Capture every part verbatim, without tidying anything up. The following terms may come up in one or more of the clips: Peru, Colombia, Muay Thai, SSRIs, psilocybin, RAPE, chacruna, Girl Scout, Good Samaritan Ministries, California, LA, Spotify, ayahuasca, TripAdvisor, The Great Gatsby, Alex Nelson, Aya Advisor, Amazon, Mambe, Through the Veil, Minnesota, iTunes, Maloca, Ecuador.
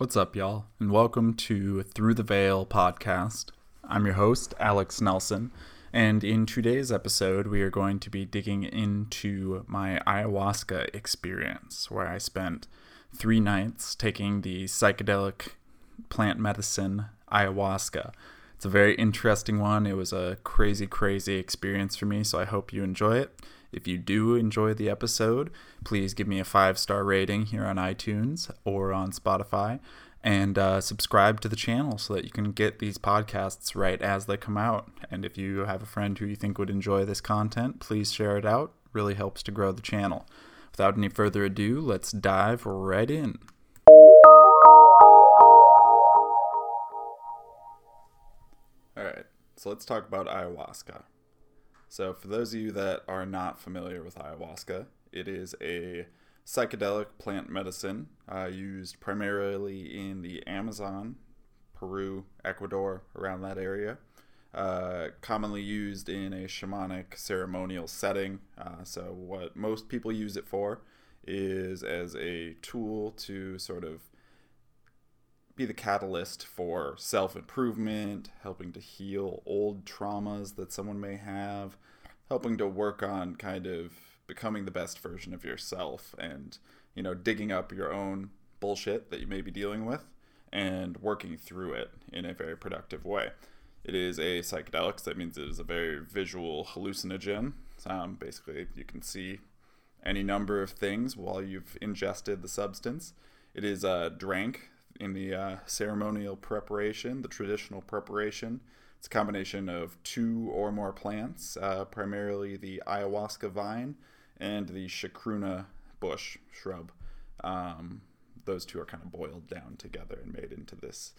What's up, y'all, and welcome to Through the Veil podcast. I'm your host, Alex Nelson, and in today's episode, we are going to be digging into my ayahuasca experience, where I spent three nights taking the psychedelic plant medicine ayahuasca. It's a very interesting one. It was a crazy, crazy experience for me, so I hope you enjoy it. If you do enjoy the episode, please give me a five-star rating here on iTunes or on Spotify, and uh, subscribe to the channel so that you can get these podcasts right as they come out. And if you have a friend who you think would enjoy this content, please share it out. It really helps to grow the channel. Without any further ado, let's dive right in. All right, so let's talk about ayahuasca. So for those of you that are not familiar with ayahuasca, it is a psychedelic plant medicine uh, used primarily in the Amazon, Peru, Ecuador, around that area. Uh, commonly used in a shamanic ceremonial setting. Uh, so what most people use it for is as a tool to sort of be the catalyst for self-improvement, helping to heal old traumas that someone may have, helping to work on kind of becoming the best version of yourself and, you know, digging up your own bullshit that you may be dealing with and working through it in a very productive way. It is a psychedelic, so that means it is a very visual hallucinogen. Um, basically, you can see any number of things while you've ingested the substance. It is uh, drank in the uh, ceremonial preparation, the traditional preparation. It's a combination of two or more plants, uh, primarily the ayahuasca vine and the chacruna bush shrub. Um, those two are kind of boiled down together and made into this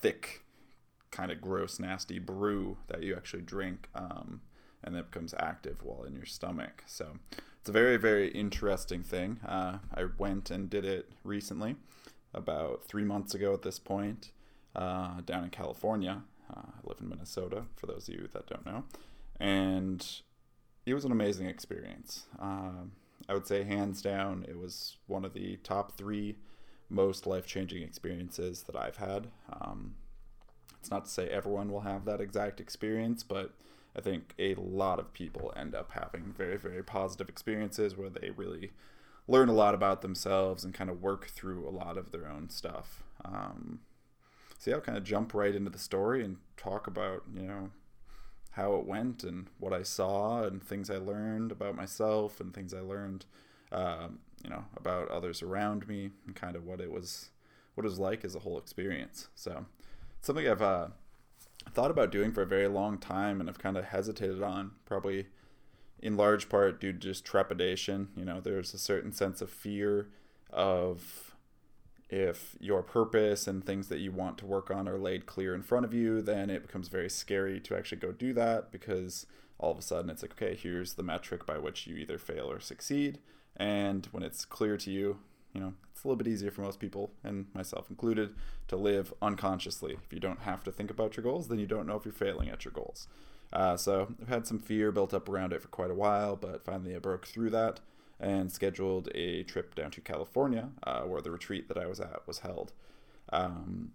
thick, kind of gross, nasty brew that you actually drink, um, and then becomes active while in your stomach. So it's a very, very interesting thing. Uh, I went and did it recently, about three months ago at this point, uh, down in California. Uh, I live in Minnesota, for those of you that don't know. And it was an amazing experience. Uh, I would say hands down, it was one of the top three most life-changing experiences that I've had. Um, it's not to say everyone will have that exact experience, but I think a lot of people end up having very, very positive experiences where they really learn a lot about themselves and kind of work through a lot of their own stuff. Um, so yeah, I'll kind of jump right into the story and talk about, you know, how it went and what I saw and things I learned about myself and things I learned, um, you know, about others around me and kind of what it was, what it was like as a whole experience. So something I've uh, thought about doing for a very long time and I've kind of hesitated on, probably in large part due to just trepidation. You know, there's a certain sense of fear of if your purpose and things that you want to work on are laid clear in front of you, then it becomes very scary to actually go do that because all of a sudden it's like, okay, here's the metric by which you either fail or succeed. And when it's clear to you, you know, it's a little bit easier for most people, and myself included, to live unconsciously. If you don't have to think about your goals, then you don't know if you're failing at your goals. Uh, so I've had some fear built up around it for quite a while, but finally I broke through that and scheduled a trip down to California, uh, where the retreat that I was at was held. Um,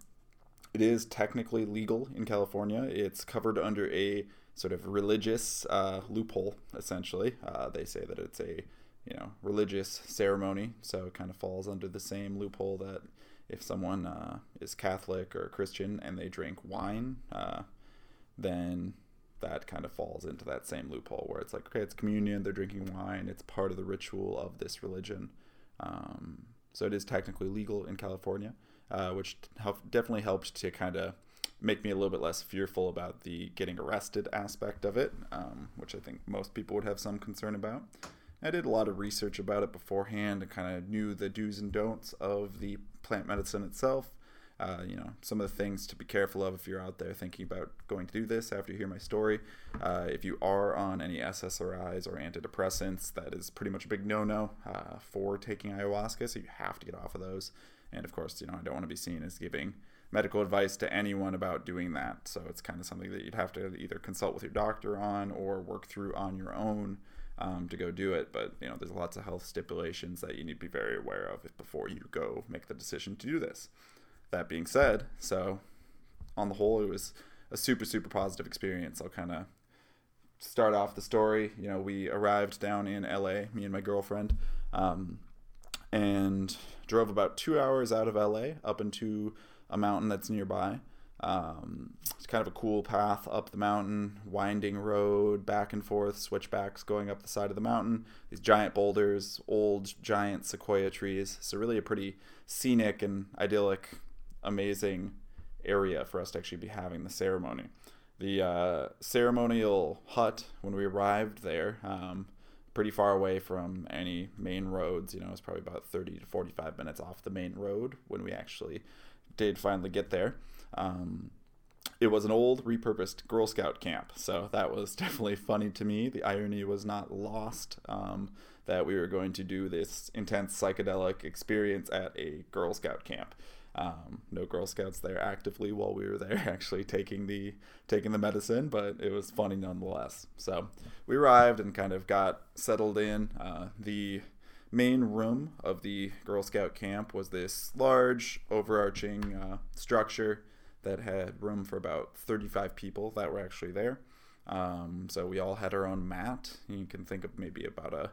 it is technically legal in California. It's covered under a sort of religious uh, loophole, essentially. Uh, they say that it's a, you know, religious ceremony, so it kind of falls under the same loophole that if someone uh, is Catholic or Christian and they drink wine, uh, then that kind of falls into that same loophole where it's like, okay, it's communion, they're drinking wine, it's part of the ritual of this religion. Um, so it is technically legal in California, uh, which help, definitely helped to kind of make me a little bit less fearful about the getting arrested aspect of it, um, which I think most people would have some concern about. I did a lot of research about it beforehand and kind of knew the do's and don'ts of the plant medicine itself. Uh, you know, some of the things to be careful of if you're out there thinking about going to do this after you hear my story. Uh, if you are on any S S R Is or antidepressants, that is pretty much a big no-no uh, for taking ayahuasca, so you have to get off of those. And of course, you know, I don't want to be seen as giving medical advice to anyone about doing that. So it's kind of something that you'd have to either consult with your doctor on or work through on your own um, to go do it. But, you know, there's lots of health stipulations that you need to be very aware of before you go make the decision to do this. that being said, so on the whole, it was a super, super positive experience. I'll kind of start off the story. You know, we arrived down in L A, me and my girlfriend, um, and drove about two hours out of L A up into a mountain that's nearby. Um, it's kind of a cool path up the mountain, winding road, back and forth, switchbacks going up the side of the mountain, these giant boulders, old giant sequoia trees. So really a pretty scenic and idyllic, amazing area for us to actually be having the ceremony. The uh, ceremonial hut, when we arrived there, um, pretty far away from any main roads, you know, it's probably about thirty to forty-five minutes off the main road when we actually did finally get there. Um, it was an old repurposed Girl Scout camp, so that was definitely funny to me. The irony was not lost, um, that we were going to do this intense psychedelic experience at a Girl Scout camp. Um, no Girl Scouts there actively while we were there actually taking the taking the medicine, but it was funny nonetheless. So we arrived and kind of got settled in. Uh, the main room of the Girl Scout camp was this large overarching uh, structure that had room for about thirty-five people that were actually there. Um, so we all had our own mat. You can think of maybe about a,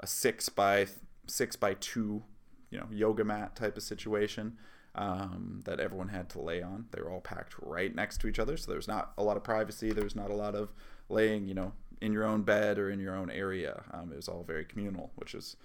a six by six by two, you know, yoga mat type of situation, um, that everyone had to lay on. They were all packed right next to each other. So there was not a lot of privacy. There was not a lot of laying, you know, in your own bed or in your own area. Um, it was all very communal, which is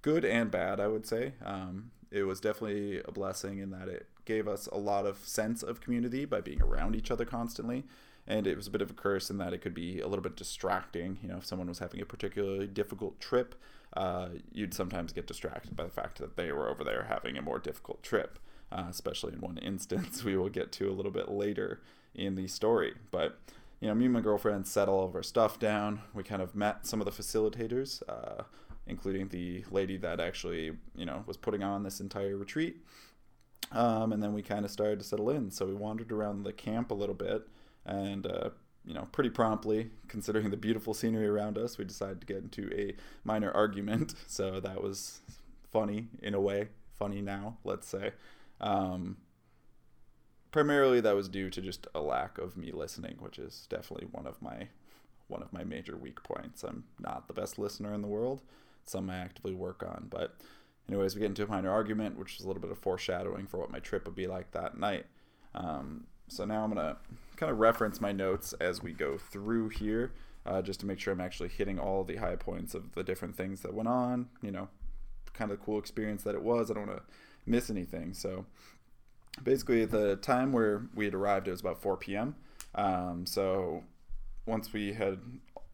good and bad, I would say. Um, it was definitely a blessing in that it gave us a lot of sense of community by being around each other constantly, and it was a bit of a curse in that it could be a little bit distracting. You know, if someone was having a particularly difficult trip, uh, you'd sometimes get distracted by the fact that they were over there having a more difficult trip, uh, especially in one instance we will get to a little bit later in the story. But, you know, me and my girlfriend set all of our stuff down. We kind of met some of the facilitators, uh, including the lady that actually, you know, was putting on this entire retreat. Um, and then we kind of started to settle in. So we wandered around the camp a little bit, and, uh, you know, pretty promptly, considering the beautiful scenery around us, we decided to get into a minor argument. So that was funny in a way, funny now, let's say. Um, primarily that was due to just a lack of me listening, which is definitely one of my, one of my major weak points. I'm not the best listener in the world. Some I actively work on, but anyways, we get into a minor argument, which is a little bit of foreshadowing for what my trip would be like that night. Um, so now I'm going to kind of reference my notes as we go through here, uh, just to make sure I'm actually hitting all the high points of the different things that went on, you know, kind of the cool experience that it was. I don't want to miss anything. So basically at the time where we had arrived, it was about four p.m. Um, so once we had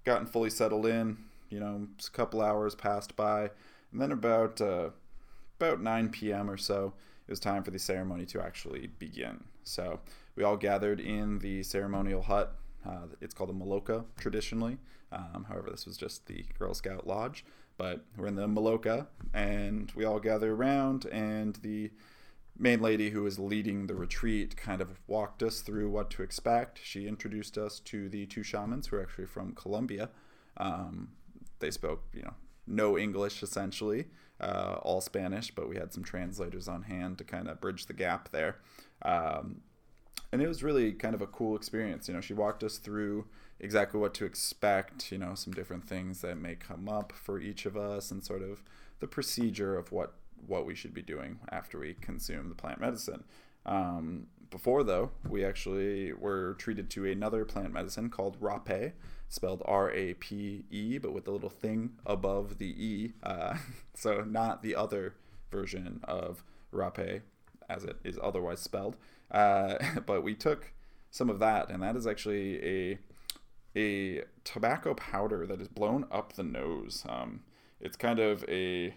gotten fully settled in, you know, a couple hours passed by, and then about uh, about nine p.m. or so, it was time for the ceremony to actually begin. So we all gathered in the ceremonial hut. Uh, it's called a Maloca traditionally. Um, however, this was just the Girl Scout Lodge. But we're in the Maloca, and we all gather around, and the main lady who was leading the retreat kind of walked us through what to expect. She introduced us to the two shamans who are actually from Colombia. Um, they spoke, you know, no English, essentially, uh, all Spanish, but we had some translators on hand to kind of bridge the gap there. Um, and it was really kind of a cool experience. You know, she walked us through exactly what to expect, you know, some different things that may come up for each of us, and sort of the procedure of what what we should be doing after we consume the plant medicine. Um, before, though, we actually were treated to another plant medicine called RAPE, spelled R A P E, but with a little thing above the E. Uh, so not the other version of RAPE as it is otherwise spelled. Uh, but we took some of that, and that is actually a a tobacco powder that is blown up the nose. Um, it's kind of a...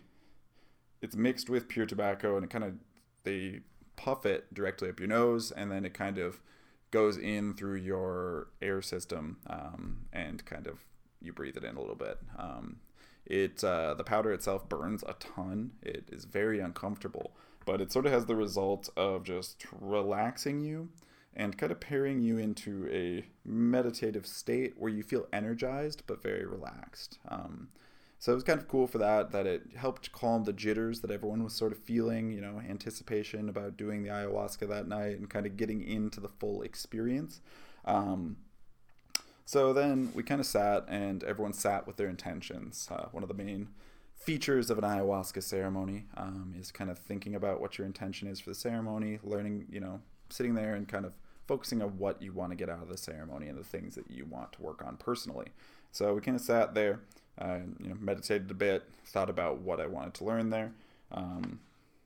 It's mixed with pure tobacco, and it kind of, they puff it directly up your nose, and then it kind of goes in through your air system, um, and kind of, you breathe it in a little bit. Um, it uh, the powder itself burns a ton. It is very uncomfortable, but it sort of has the result of just relaxing you and kind of pairing you into a meditative state where you feel energized but very relaxed. Um, So it was kind of cool for that, that it helped calm the jitters that everyone was sort of feeling, you know, anticipation about doing the ayahuasca that night and kind of getting into the full experience. Um, so then we kind of sat, and everyone sat with their intentions. Uh, one of the main features of an ayahuasca ceremony um, is kind of thinking about what your intention is for the ceremony, learning, you know, sitting there and kind of focusing on what you want to get out of the ceremony and the things that you want to work on personally. So we kind of sat there. I you know, meditated a bit, thought about what I wanted to learn there. Um,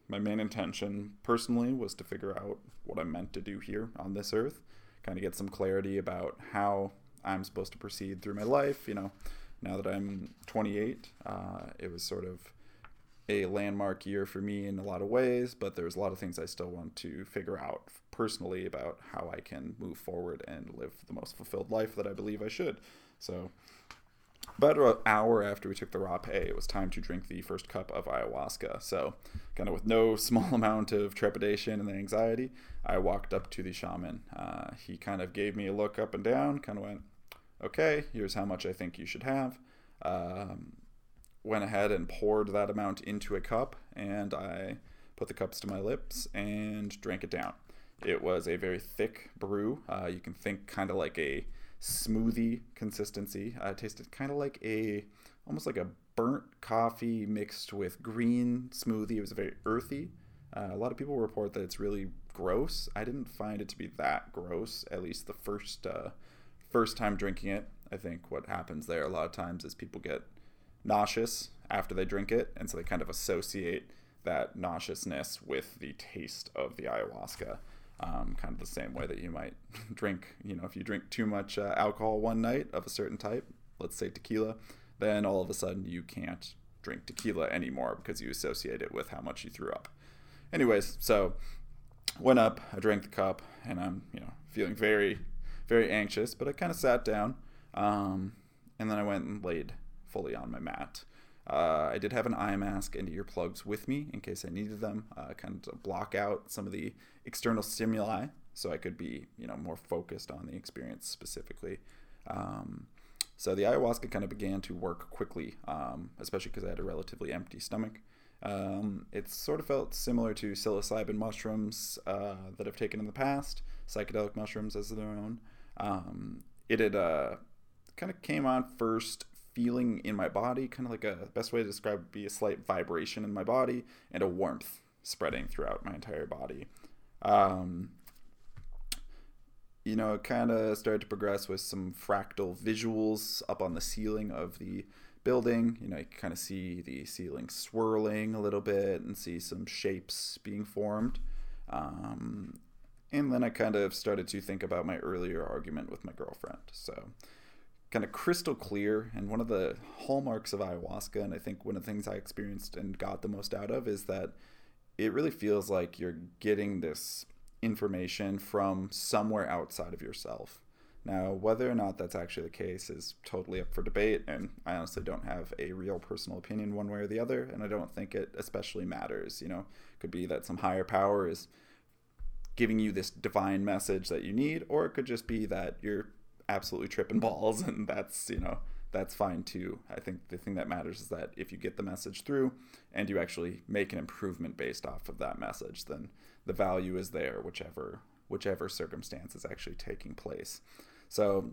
my main intention personally was to figure out what I'm meant to do here on this earth, kind of get some clarity about how I'm supposed to proceed through my life. You know, now that I'm twenty-eight, uh, it was sort of a landmark year for me in a lot of ways, but there's a lot of things I still want to figure out personally about how I can move forward and live the most fulfilled life that I believe I should. So about an hour after we took the RAPE, it was time to drink the first cup of ayahuasca. So kind of with no small amount of trepidation and anxiety, I walked up to the shaman. Uh, he kind of gave me a look up and down, kind of went, okay, here's how much I think you should have. Um, went ahead and poured that amount into a cup, and I put the cups to my lips and drank it down. It was a very thick brew. Uh, you can think kind of like a smoothie consistency. Uh, it tasted kind of like a, almost like a burnt coffee mixed with green smoothie. It was very earthy. Uh, a lot of people report that it's really gross. I didn't find it to be that gross, at least the first uh, first time drinking it. I think what happens there a lot of times is people get nauseous after they drink it, and so they kind of associate that nauseousness with the taste of the ayahuasca. Um, kind of the same way that you might drink, you know, if you drink too much uh, alcohol one night of a certain type, let's say tequila, then all of a sudden you can't drink tequila anymore because you associate it with how much you threw up. Anyways, so went up, I drank the cup, and I'm, you know, feeling very, very anxious, but I kind of sat down, um, and then I went and laid fully on my mat. Uh, I did have an eye mask and earplugs with me in case I needed them, uh, kind of to block out some of the external stimuli so I could be, you know, more focused on the experience specifically. Um, so the ayahuasca kind of began to work quickly, um, especially because I had a relatively empty stomach. Um, it sort of felt similar to psilocybin mushrooms uh, that I've taken in the past, psychedelic mushrooms as their own. Um, it had uh, kind of came on first feeling in my body, kind of like a, best way to describe would be a slight vibration in my body and a warmth spreading throughout my entire body. Um, you know, it kind of started to progress with some fractal visuals up on the ceiling of the building. You know, you can kind of see the ceiling swirling a little bit and see some shapes being formed. Um, and then I kind of started to think about my earlier argument with my girlfriend. So kind of crystal clear, and one of the hallmarks of ayahuasca, and I think one of the things I experienced and got the most out of, is that it really feels like you're getting this information from somewhere outside of yourself. Now, whether or not that's actually the case is totally up for debate, and I honestly don't have a real personal opinion one way or the other, and I don't think it especially matters. You know, it could be that some higher power is giving you this divine message that you need, or it could just be that you're absolutely tripping balls, and that's, you know, that's fine too. I think the thing that matters is that if you get the message through and you actually make an improvement based off of that message, then the value is there, whichever whichever circumstance is actually taking place. So,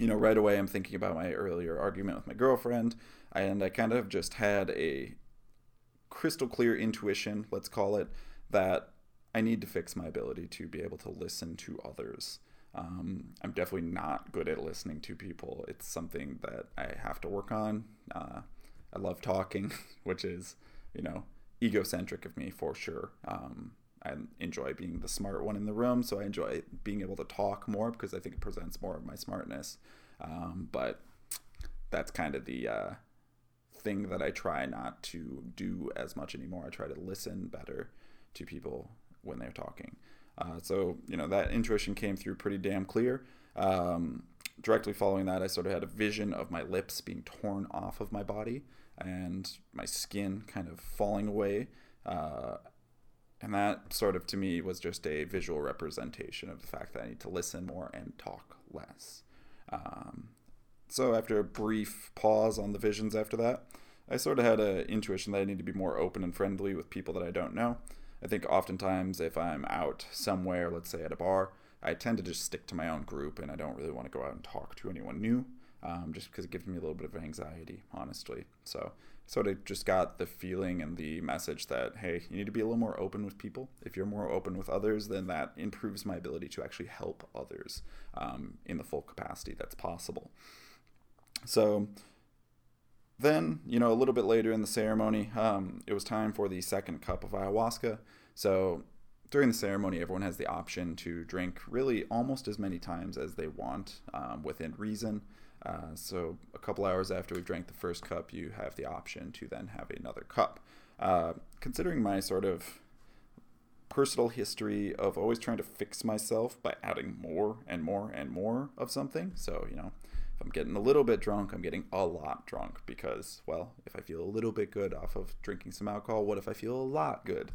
you know, right away I'm thinking about my earlier argument with my girlfriend, and I kind of just had a crystal clear intuition, let's call it, that I need to fix my ability to be able to listen to others. Um, I'm definitely not good at listening to people. It's something that I have to work on. Uh, I love talking, which is, you know, egocentric of me for sure. Um, I enjoy being the smart one in the room, so I enjoy being able to talk more because I think it presents more of my smartness. Um, but that's kind of the uh, thing that I try not to do as much anymore. I try to listen better to people when they're talking. Uh, so, you know, that intuition came through pretty damn clear. Um, directly following that, I sort of had a vision of my lips being torn off of my body and my skin kind of falling away. Uh, and that sort of, to me, was just a visual representation of the fact that I need to listen more and talk less. Um, so after a brief pause on the visions after that, I sort of had an intuition that I need to be more open and friendly with people that I don't know. I think oftentimes if I'm out somewhere, let's say at a bar, I tend to just stick to my own group, and I don't really want to go out and talk to anyone new, um, just because it gives me a little bit of anxiety, honestly. So sort of just got the feeling and the message that, hey, you need to be a little more open with people. If you're more open with others, then that improves my ability to actually help others um, in the full capacity that's possible. So then, you know, a little bit later in the ceremony, um, it was time for the second cup of ayahuasca. So during the ceremony, everyone has the option to drink really almost as many times as they want, um, within reason. Uh, so a couple hours after we've drank the first cup, you have the option to then have another cup. Uh, considering my sort of personal history of always trying to fix myself by adding more and more and more of something. So, you know, if I'm getting a little bit drunk, I'm getting a lot drunk because, well, if I feel a little bit good off of drinking some alcohol, what if I feel a lot good?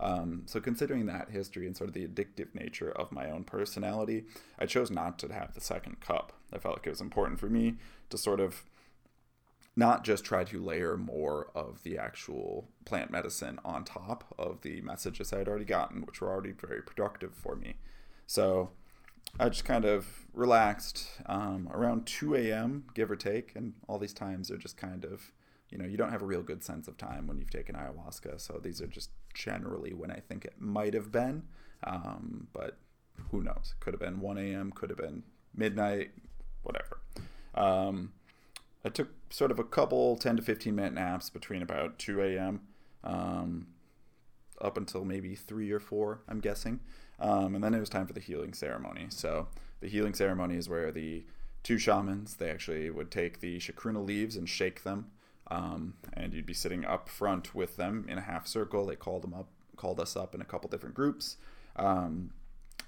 Um, so considering that history and sort of the addictive nature of my own personality, I chose not to have the second cup. I felt like it was important for me to sort of not just try to layer more of the actual plant medicine on top of the messages I had already gotten, which were already very productive for me. So I just kind of relaxed um, around two a.m., give or take, and all these times are just kind of, you know, you don't have a real good sense of time when you've taken ayahuasca, so these are just generally when I think it might have been, um, but who knows? Could have been one a.m., could have been midnight, whatever. Um, I took sort of a couple ten to fifteen minute naps between about two a.m. Um, up until maybe three or four, I'm guessing, um, and then it was time for the healing ceremony. So the healing ceremony is where the two shamans, they actually would take the chacruna leaves and shake them. Um, and you'd be sitting up front with them in a half circle. They called them up, called us up in a couple different groups. Um,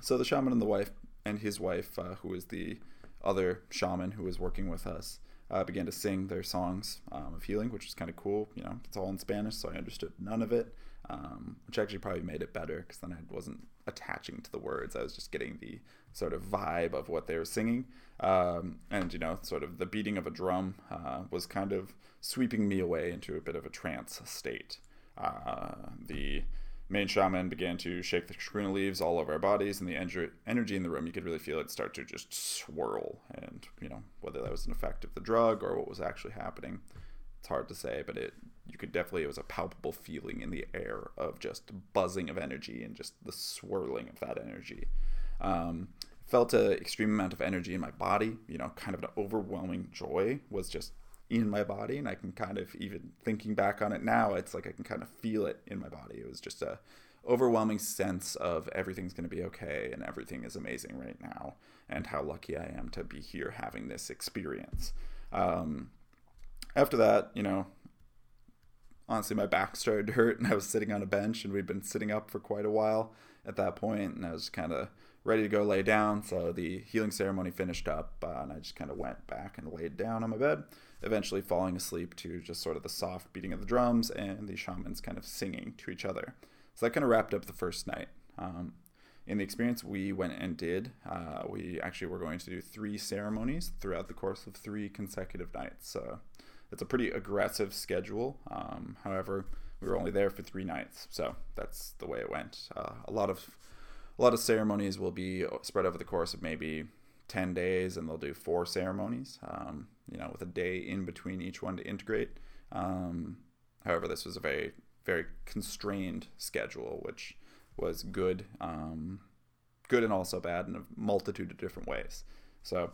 so the shaman and the wife and his wife, uh, who was the other shaman who was working with us, uh, began to sing their songs um, of healing, which was kind of cool. You know, it's all in Spanish, so I understood none of it, um, which actually probably made it better because then I wasn't attaching to the words. I was just getting the sort of vibe of what they were singing. Um, and, you know, sort of the beating of a drum uh, was kind of sweeping me away into a bit of a trance state. Uh, the main shaman began to shake the chacruna leaves all over our bodies, and the en- energy in the room, you could really feel it start to just swirl. And, you know, whether that was an effect of the drug or what was actually happening, it's hard to say, but it you could definitely, it was a palpable feeling in the air of just buzzing of energy and just the swirling of that energy. Um, felt an extreme amount of energy in my body, you know, kind of an overwhelming joy was just in my body. And I can kind of, even thinking back on it now, it's like I can kind of feel it in my body. It was just a overwhelming sense of everything's going to be okay and everything is amazing right now and how lucky I am to be here having this experience. Um, after that, you know, honestly, my back started to hurt and I was sitting on a bench and we'd been sitting up for quite a while at that point, and I was kind of ready to go lay down. So the healing ceremony finished up uh, and I just kind of went back and laid down on my bed, eventually falling asleep to just sort of the soft beating of the drums and the shamans kind of singing to each other. So that kind of wrapped up the first night. Um, in the experience we went and did, uh, we actually were going to do three ceremonies throughout the course of three consecutive nights. So it's a pretty aggressive schedule. Um, however, we were only there for three nights. So that's the way it went. Uh, a lot of A lot of ceremonies will be spread over the course of maybe ten days, and they'll do four ceremonies, um, you know, with a day in between each one to integrate. Um, however, this was a very, very constrained schedule, which was good, um, good and also bad in a multitude of different ways. So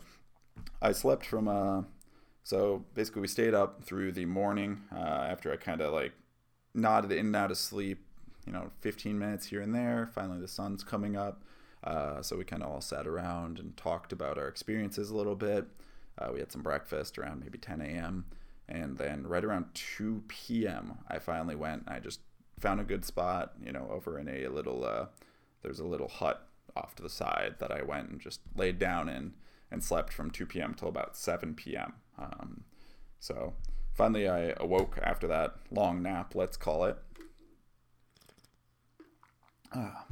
I slept from, uh, so basically we stayed up through the morning uh, after I kind of like nodded in and out of sleep, you know, fifteen minutes here and there. Finally, the sun's coming up. Uh, so we kind of all sat around and talked about our experiences a little bit. Uh, we had some breakfast around maybe ten a.m. And then right around two p.m., I finally went and I just found a good spot, you know, over in a little, uh, there's a little hut off to the side that I went and just laid down in and slept from two p.m. till about seven p.m. Um, so finally, I awoke after that long nap, let's call it. Ah.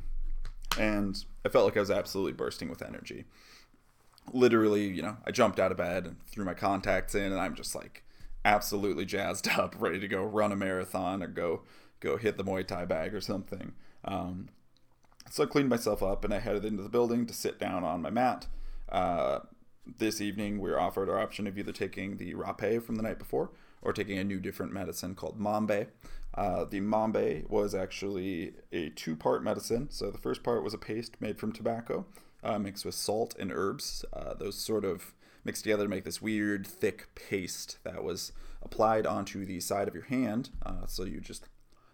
And I felt like I was absolutely bursting with energy. Literally, you know, I jumped out of bed and threw my contacts in, and I'm just like absolutely jazzed up, ready to go run a marathon or go go hit the Muay Thai bag or something. Um, so I cleaned myself up and I headed into the building to sit down on my mat. Uh, this evening, we were offered our option of either taking the RAPE from the night before or taking a new different medicine called Mambe. Uh, the Mambe was actually a two-part medicine. So the first part was a paste made from tobacco uh, mixed with salt and herbs. Uh, those sort of mixed together to make this weird, thick paste that was applied onto the side of your hand. Uh, so you just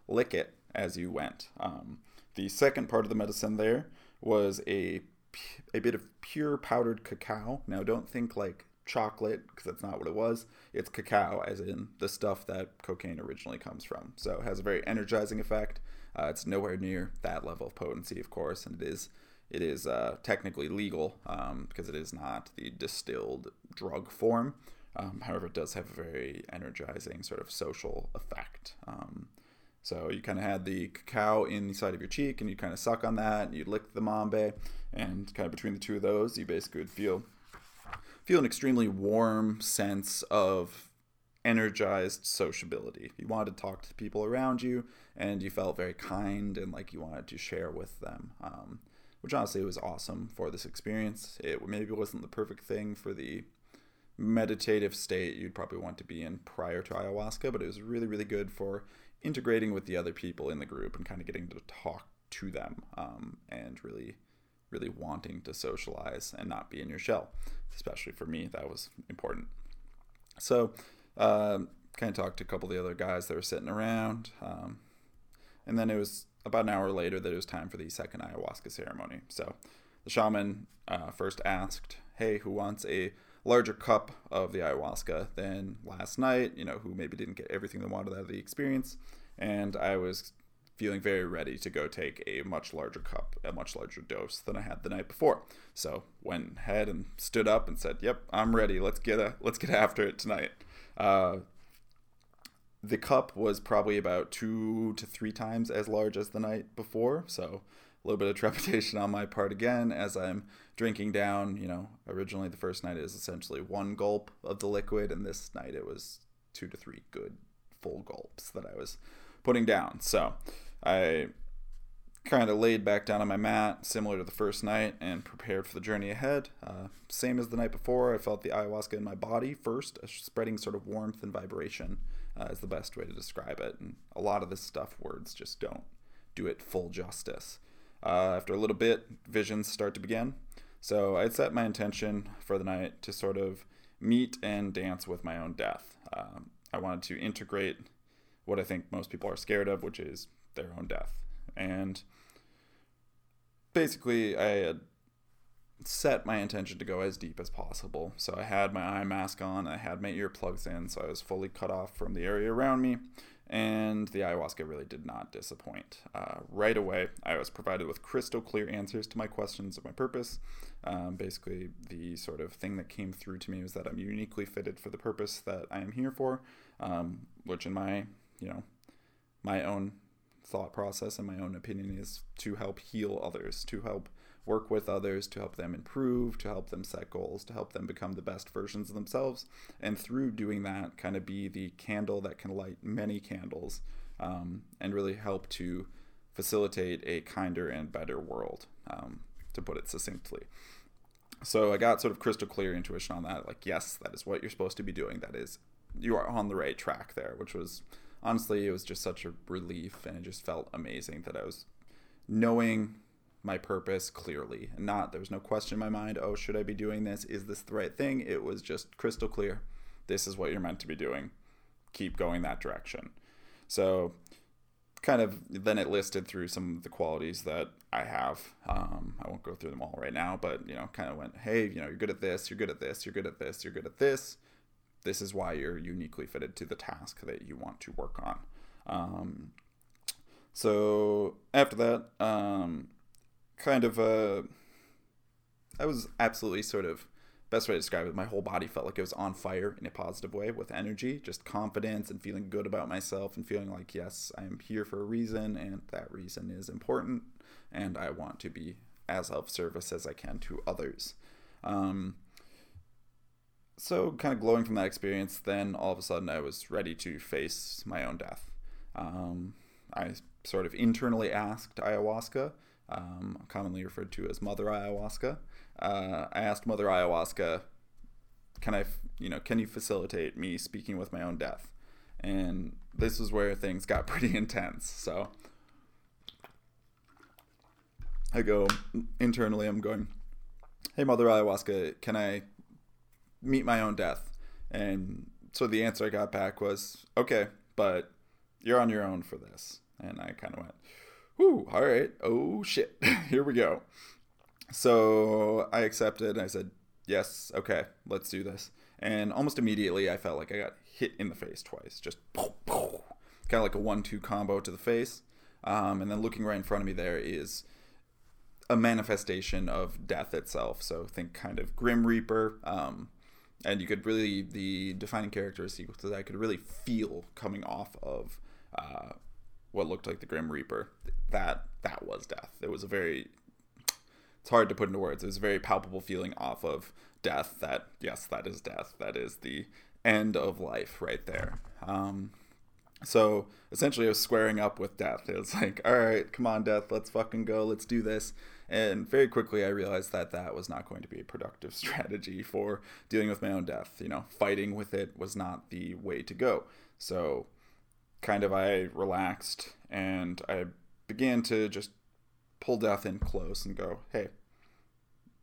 lick it as you went. Um, the second part of the medicine there was a a bit of pure powdered cacao. Now, don't think like chocolate, because that's not what it was. It's cacao, as in the stuff that cocaine originally comes from. So it has a very energizing effect. Uh, it's nowhere near that level of potency, of course, and it is it is uh, technically legal um, because it is not the distilled drug form. Um, however, it does have a very energizing sort of social effect. Um, so you kind of had the cacao in the side of your cheek, and you kind of suck on that, and you lick the mambe, and kind of between the two of those, you basically would feel feel an extremely warm sense of energized sociability. You wanted to talk to the people around you, and you felt very kind and like you wanted to share with them, um, which honestly was awesome for this experience. It maybe wasn't the perfect thing for the meditative state you'd probably want to be in prior to ayahuasca, but it was really, really good for integrating with the other people in the group and kind of getting to talk to them um, and really... really wanting to socialize and not be in your shell. Especially for me, that was important. So uh, kind of talked to a couple of the other guys that were sitting around. Um, and then it was about an hour later that it was time for the second ayahuasca ceremony. So the shaman uh, first asked, hey, who wants a larger cup of the ayahuasca than last night? You know, who maybe didn't get everything they wanted out of the experience. And I was feeling very ready to go take a much larger cup, a much larger dose than I had the night before. So went ahead and stood up and said, yep, I'm ready. Let's get a, let's get after it tonight. Uh, the cup was probably about two to three times as large as the night before. So a little bit of trepidation on my part again, as I'm drinking down, you know, originally the first night it was essentially one gulp of the liquid. And this night it was two to three good full gulps that I was putting down. So I kind of laid back down on my mat, similar to the first night, and prepared for the journey ahead. Uh, same as the night before, I felt the ayahuasca in my body first, a spreading sort of warmth and vibration uh, is the best way to describe it. And a lot of this stuff, words just don't do it full justice. Uh, after a little bit, visions start to begin. So I'd set my intention for the night to sort of meet and dance with my own death. Um, I wanted to integrate what I think most people are scared of, which is their own death. And basically I had set my intention to go as deep as possible. So I had my eye mask on, I had my earplugs in, so I was fully cut off from the area around me, and the ayahuasca really did not disappoint. Uh, right away, I was provided with crystal clear answers to my questions of my purpose. Um, basically, the sort of thing that came through to me was that I'm uniquely fitted for the purpose that I am here for, um, which in my, you know, my own thought process and my own opinion is to help heal others, to help work with others, to help them improve, to help them set goals, to help them become the best versions of themselves. And through doing that, kind of be the candle that can light many candles, um, and really help to facilitate a kinder and better world, um, to put it succinctly. So I got sort of crystal clear intuition on that. Like, yes, that is what you're supposed to be doing. That is, you are on the right track there, which was, honestly, it was just such a relief, and it just felt amazing that I was knowing my purpose clearly. And not, there was no question in my mind, oh, should I be doing this? Is this the right thing? It was just crystal clear. This is what you're meant to be doing. Keep going that direction. So kind of then it listed through some of the qualities that I have. Um, I won't go through them all right now, but, you know, kind of went, hey, you know, you're good at this, you're good at this, you're good at this, you're good at this. This is why you're uniquely fitted to the task that you want to work on. Um, so after that, um, kind of, uh, I was absolutely sort of, best way to describe it, my whole body felt like it was on fire in a positive way with energy, just confidence and feeling good about myself and feeling like, yes, I am here for a reason, and that reason is important, and I want to be as of service as I can to others. Um, So kind of glowing from that experience, then all of a sudden I was ready to face my own death. Um, I sort of internally asked ayahuasca, um, commonly referred to as Mother Ayahuasca. Uh, I asked Mother Ayahuasca, can I, you know, can you facilitate me speaking with my own death? And this is where things got pretty intense. So I go internally, I'm going, hey, Mother Ayahuasca, can I meet my own death? And so the answer I got back was, okay, but you're on your own for this. And I kind of went, whoo, all right, oh shit, here we go. So I accepted and I said, yes, okay, let's do this. And almost immediately I felt like I got hit in the face twice, just poof, poof, kind of like a one two combo to the face. Um, and then looking right in front of me there is a manifestation of death itself. So think kind of Grim Reaper. Um, and you could really, the defining characteristic that I could really feel coming off of uh, what looked like the Grim Reaper, that that was death. It was a very, it's hard to put into words, it was a very palpable feeling off of death that, yes, that is death. That is the end of life right there. Um, so essentially I was squaring up with death. It was like, all right, come on, death, let's fucking go, let's do this. And very quickly I realized that that was not going to be a productive strategy for dealing with my own death. You know, fighting with it was not the way to go. So kind of I relaxed and I began to just pull death in close and go, hey,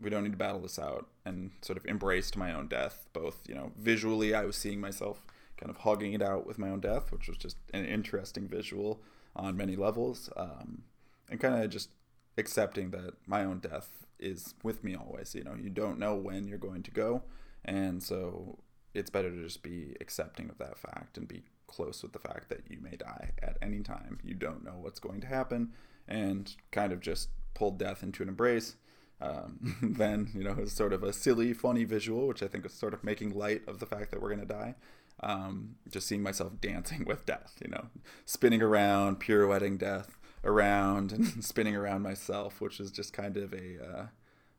we don't need to battle this out, and sort of embraced my own death. Both, you know, visually I was seeing myself kind of hugging it out with my own death, which was just an interesting visual on many levels, um, and kind of just accepting that my own death is with me always. You know, you don't know when you're going to go, and so it's better to just be accepting of that fact and be close with the fact that you may die at any time. You don't know what's going to happen, and kind of just pulled death into an embrace. Um, then, you know, it was sort of a silly, funny visual, which I think was sort of making light of the fact that we're going to die. Um, just seeing myself dancing with death, you know, spinning around, pirouetting death around and spinning around myself, which is just kind of a, uh,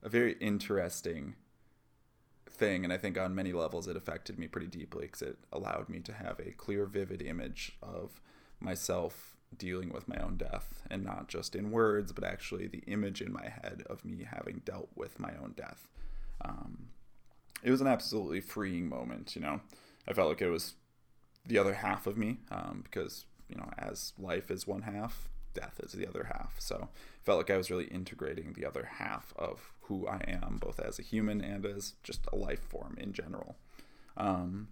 a very interesting thing. And I think on many levels it affected me pretty deeply because it allowed me to have a clear, vivid image of myself dealing with my own death, and not just in words, but actually the image in my head of me having dealt with my own death. Um, it was an absolutely freeing moment. You know, I felt like it was the other half of me, um, because, you know, as life is one half, death is the other half. So I felt like I was really integrating the other half of who I am, both as a human and as just a life form in general. Um,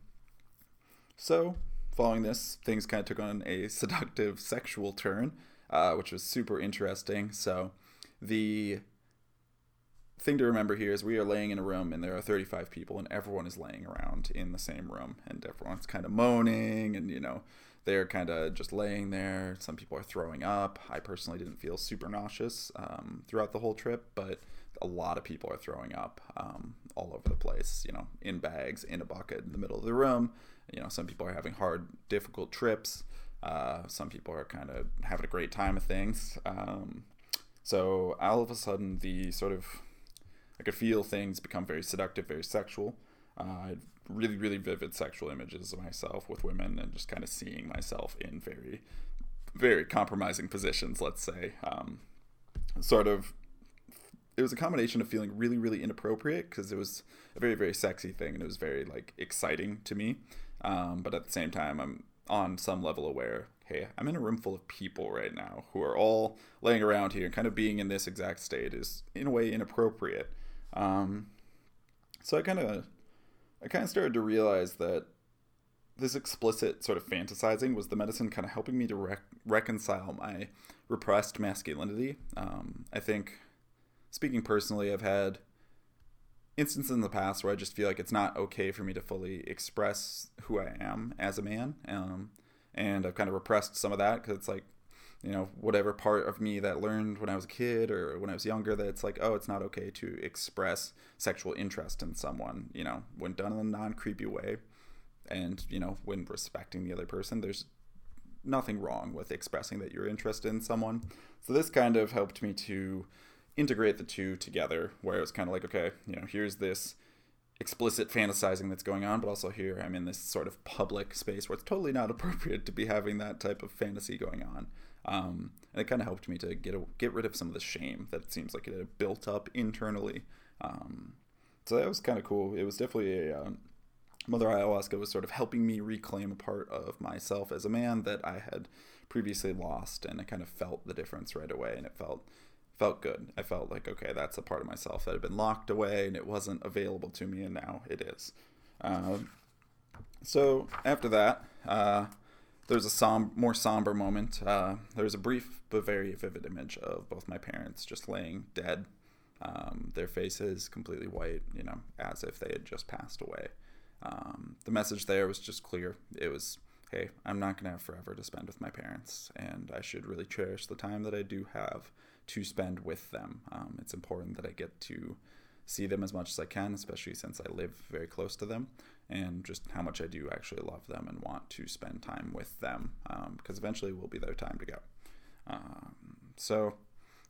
so following this, things kind of took on a seductive sexual turn, uh, which was super interesting. So the thing to remember here is we are laying in a room and there are thirty-five people and everyone is laying around in the same room and everyone's kind of moaning and, you know, they're kind of just laying there. Some people are throwing up. I personally didn't feel super nauseous um, throughout the whole trip, but a lot of people are throwing up um, all over the place, you know, in bags, in a bucket in the middle of the room. You know, some people are having hard, difficult trips. Uh, some people are kind of having a great time of things. Um, so all of a sudden, the sort of, I could feel things become very seductive, very sexual. Uh, I had really, really vivid sexual images of myself with women and just kind of seeing myself in very, very compromising positions, let's say. Um, sort of, it was a combination of feeling really, really inappropriate because it was a very, very sexy thing and it was very, like, exciting to me. Um, but at the same time, I'm on some level aware, hey, I'm in a room full of people right now who are all laying around here and kind of being in this exact state is in a way inappropriate. Um, so I kind of, I kind of started to realize that this explicit sort of fantasizing was the medicine kind of helping me to rec- reconcile my repressed masculinity. Um, I think speaking personally, I've had instances in the past where I just feel like it's not okay for me to fully express who I am as a man. Um, and I've kind of repressed some of that because it's like, you know, whatever part of me that learned when I was a kid or when I was younger that it's like, oh, it's not okay to express sexual interest in someone, you know, when done in a non-creepy way. And, you know, when respecting the other person, there's nothing wrong with expressing that you're interested in someone. So this kind of helped me to integrate the two together, where it was kind of like, okay, you know, here's this explicit fantasizing that's going on, but also here I'm in this sort of public space where it's totally not appropriate to be having that type of fantasy going on. Um, and it kind of helped me to get a, get rid of some of the shame that it seems like it had built up internally. Um, so that was kind of cool. It was definitely a... Um, Mother Ayahuasca was sort of helping me reclaim a part of myself as a man that I had previously lost, and I kind of felt the difference right away, and it felt felt good. I felt like, okay, that's a part of myself that had been locked away, and it wasn't available to me, and now it is. Um, so after that, uh, there's a som- more somber moment. Uh, there's a brief but very vivid image of both my parents just laying dead, um, their faces completely white, you know, as if they had just passed away. Um, the message there was just clear. It was, hey, I'm not going to have forever to spend with my parents, and I should really cherish the time that I do have to spend with them. Um, it's important that I get to see them as much as I can, especially since I live very close to them, and just how much I do actually love them and want to spend time with them, um, because eventually will be their time to go. Um, so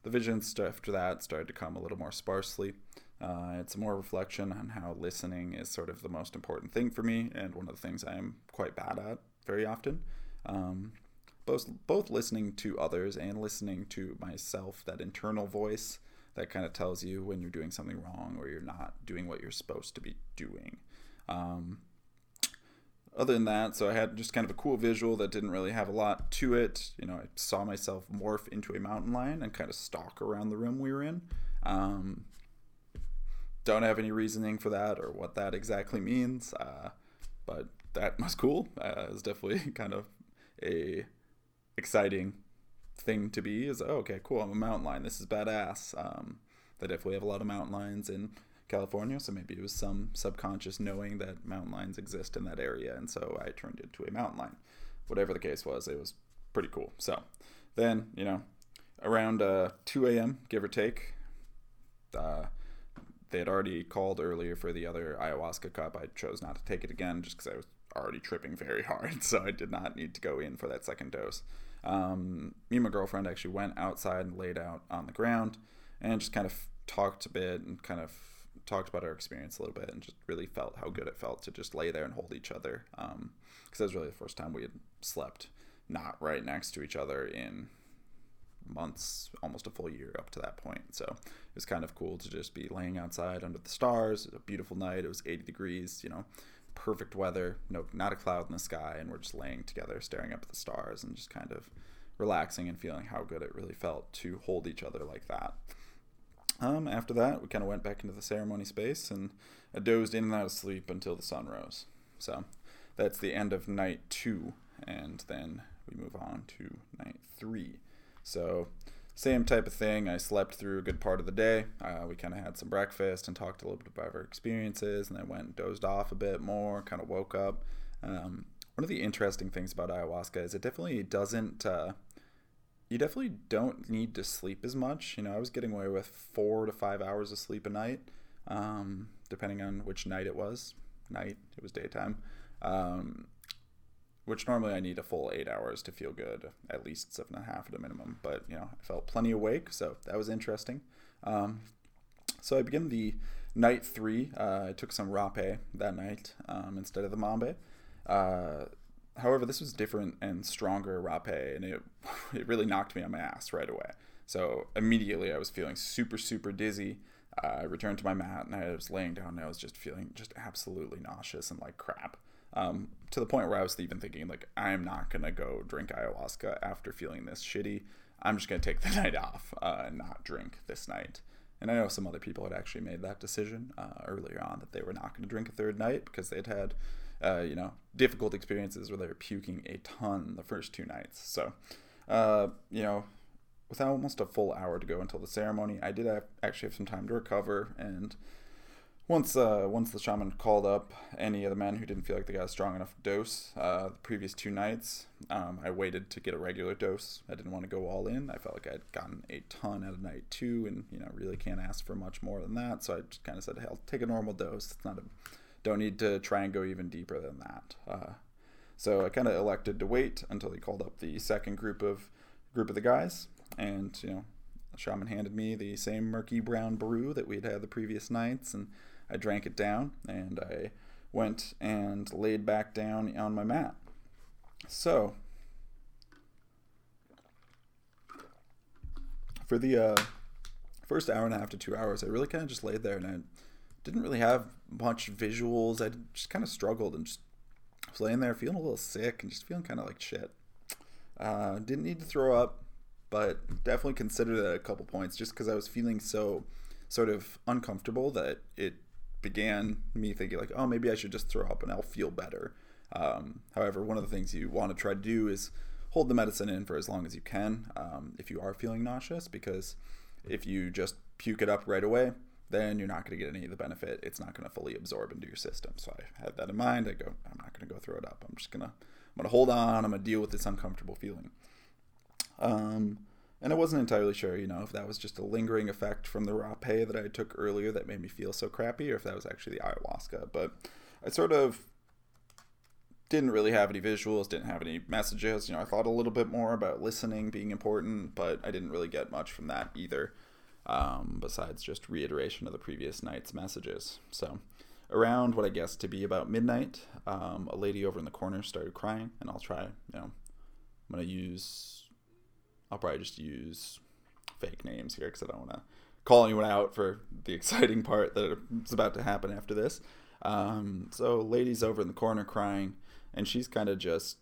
the visions after that started to come a little more sparsely. Uh, it's more reflection on how listening is sort of the most important thing for me, and one of the things I am quite bad at very often. Um, both both listening to others and listening to myself, that internal voice that kind of tells you when you're doing something wrong or you're not doing what you're supposed to be doing. Um, other than that, so I had just kind of a cool visual that didn't really have a lot to it. You know, I saw myself morph into a mountain lion and kind of stalk around the room we were in. Um... Don't have any reasoning for that or what that exactly means, uh, but that was cool. Uh, it was definitely kind of a exciting thing to be. Is, oh, okay, cool, I'm a mountain lion. This is badass. Um, they definitely have a lot of mountain lions in California, so maybe it was some subconscious knowing that mountain lions exist in that area, and so I turned into a mountain lion. Whatever the case was, it was pretty cool. So then, you know, around uh, two a.m., give or take, uh, they had already called earlier for the other ayahuasca cup. I chose not to take it again just because I was already tripping very hard, so I did not need to go in for that second dose. Um, me and my girlfriend actually went outside and laid out on the ground and just kind of talked a bit and kind of talked about our experience a little bit, and just really felt how good it felt to just lay there and hold each other, because um, that was really the first time we had slept not right next to each other in months, almost a full year up to that point. So it was kind of cool to just be laying outside under the stars. It was a beautiful night. It was eighty degrees, you know, perfect weather, no, not a cloud in the sky, and we're just laying together staring up at the stars and just kind of relaxing and feeling how good it really felt to hold each other like that. Um, after that, we kind of went back into the ceremony space, and I dozed in and out of sleep until the sun rose. So that's the end of night two, and then we move on to night three. So same type of thing. I slept through a good part of the day. Uh, we kind of had some breakfast and talked a little bit about our experiences, and then went and dozed off a bit more, kind of woke up. Um, one of the interesting things about ayahuasca is it definitely doesn't, uh, you definitely don't need to sleep as much. You know, I was getting away with four to five hours of sleep a night, um, depending on which night it was. Night, it was daytime. Um, which normally I need a full eight hours to feel good, at least seven and a half at a minimum. But, you know, I felt plenty awake, so that was interesting. Um, so I began the night three. Uh, I took some RAPE that night um, instead of the Mambe. Uh, however, this was different and stronger RAPE, and it it really knocked me on my ass right away. So immediately I was feeling super, super dizzy. Uh, I returned to my mat, and I was laying down, and I was just feeling just absolutely nauseous and like crap. Um, to the point where I was even thinking, like, I'm not going to go drink ayahuasca after feeling this shitty. I'm just going to take the night off uh, and not drink this night. And I know some other people had actually made that decision uh, earlier on, that they were not going to drink a third night because they'd had, uh, you know, difficult experiences where they were puking a ton the first two nights. So, uh, you know, with almost a full hour to go until the ceremony, I did have, actually have some time to recover, and Once uh, once the shaman called up any of the men who didn't feel like they got a strong enough dose uh, the previous two nights, um, I waited to get a regular dose. I didn't want to go all in. I felt like I'd gotten a ton out of night two, and you know, really can't ask for much more than that. So I just kind of said, hey, I'll take a normal dose. It's not a, don't need to try and go even deeper than that. Uh, so I kind of elected to wait until he called up the second group of group of the guys, and you know, the shaman handed me the same murky brown brew that we'd had the previous nights, and I drank it down, and I went and laid back down on my mat. So, for the uh, first hour and a half to two hours, I really kind of just laid there, and I didn't really have much visuals. I just kind of struggled and just was laying there feeling a little sick and just feeling kind of like shit. Uh, didn't need to throw up, but definitely considered it at a couple points just because I was feeling so sort of uncomfortable that it began me thinking like, oh, maybe I should just throw up and I'll feel better. Um, however, one of the things you want to try to do is hold the medicine in for as long as you can um, if you are feeling nauseous, because if you just puke it up right away, then you're not going to get any of the benefit. It's not going to fully absorb into your system. So I had that in mind. I go, I'm not going to go throw it up. I'm just going to, I'm going to hold on. I'm going to deal with this uncomfortable feeling. Um, and I wasn't entirely sure, you know, if that was just a lingering effect from the RAPE that I took earlier that made me feel so crappy, or if that was actually the ayahuasca. But I sort of didn't really have any visuals, didn't have any messages. You know, I thought a little bit more about listening being important, but I didn't really get much from that either. Um, besides just reiteration of the previous night's messages. So around what I guess to be about midnight, um, a lady over in the corner started crying, and I'll try, you know, I'm going to use, I'll probably just use fake names here because I don't want to call anyone out for the exciting part that is about to happen after this. Um, so lady's over in the corner crying, and she's kind of just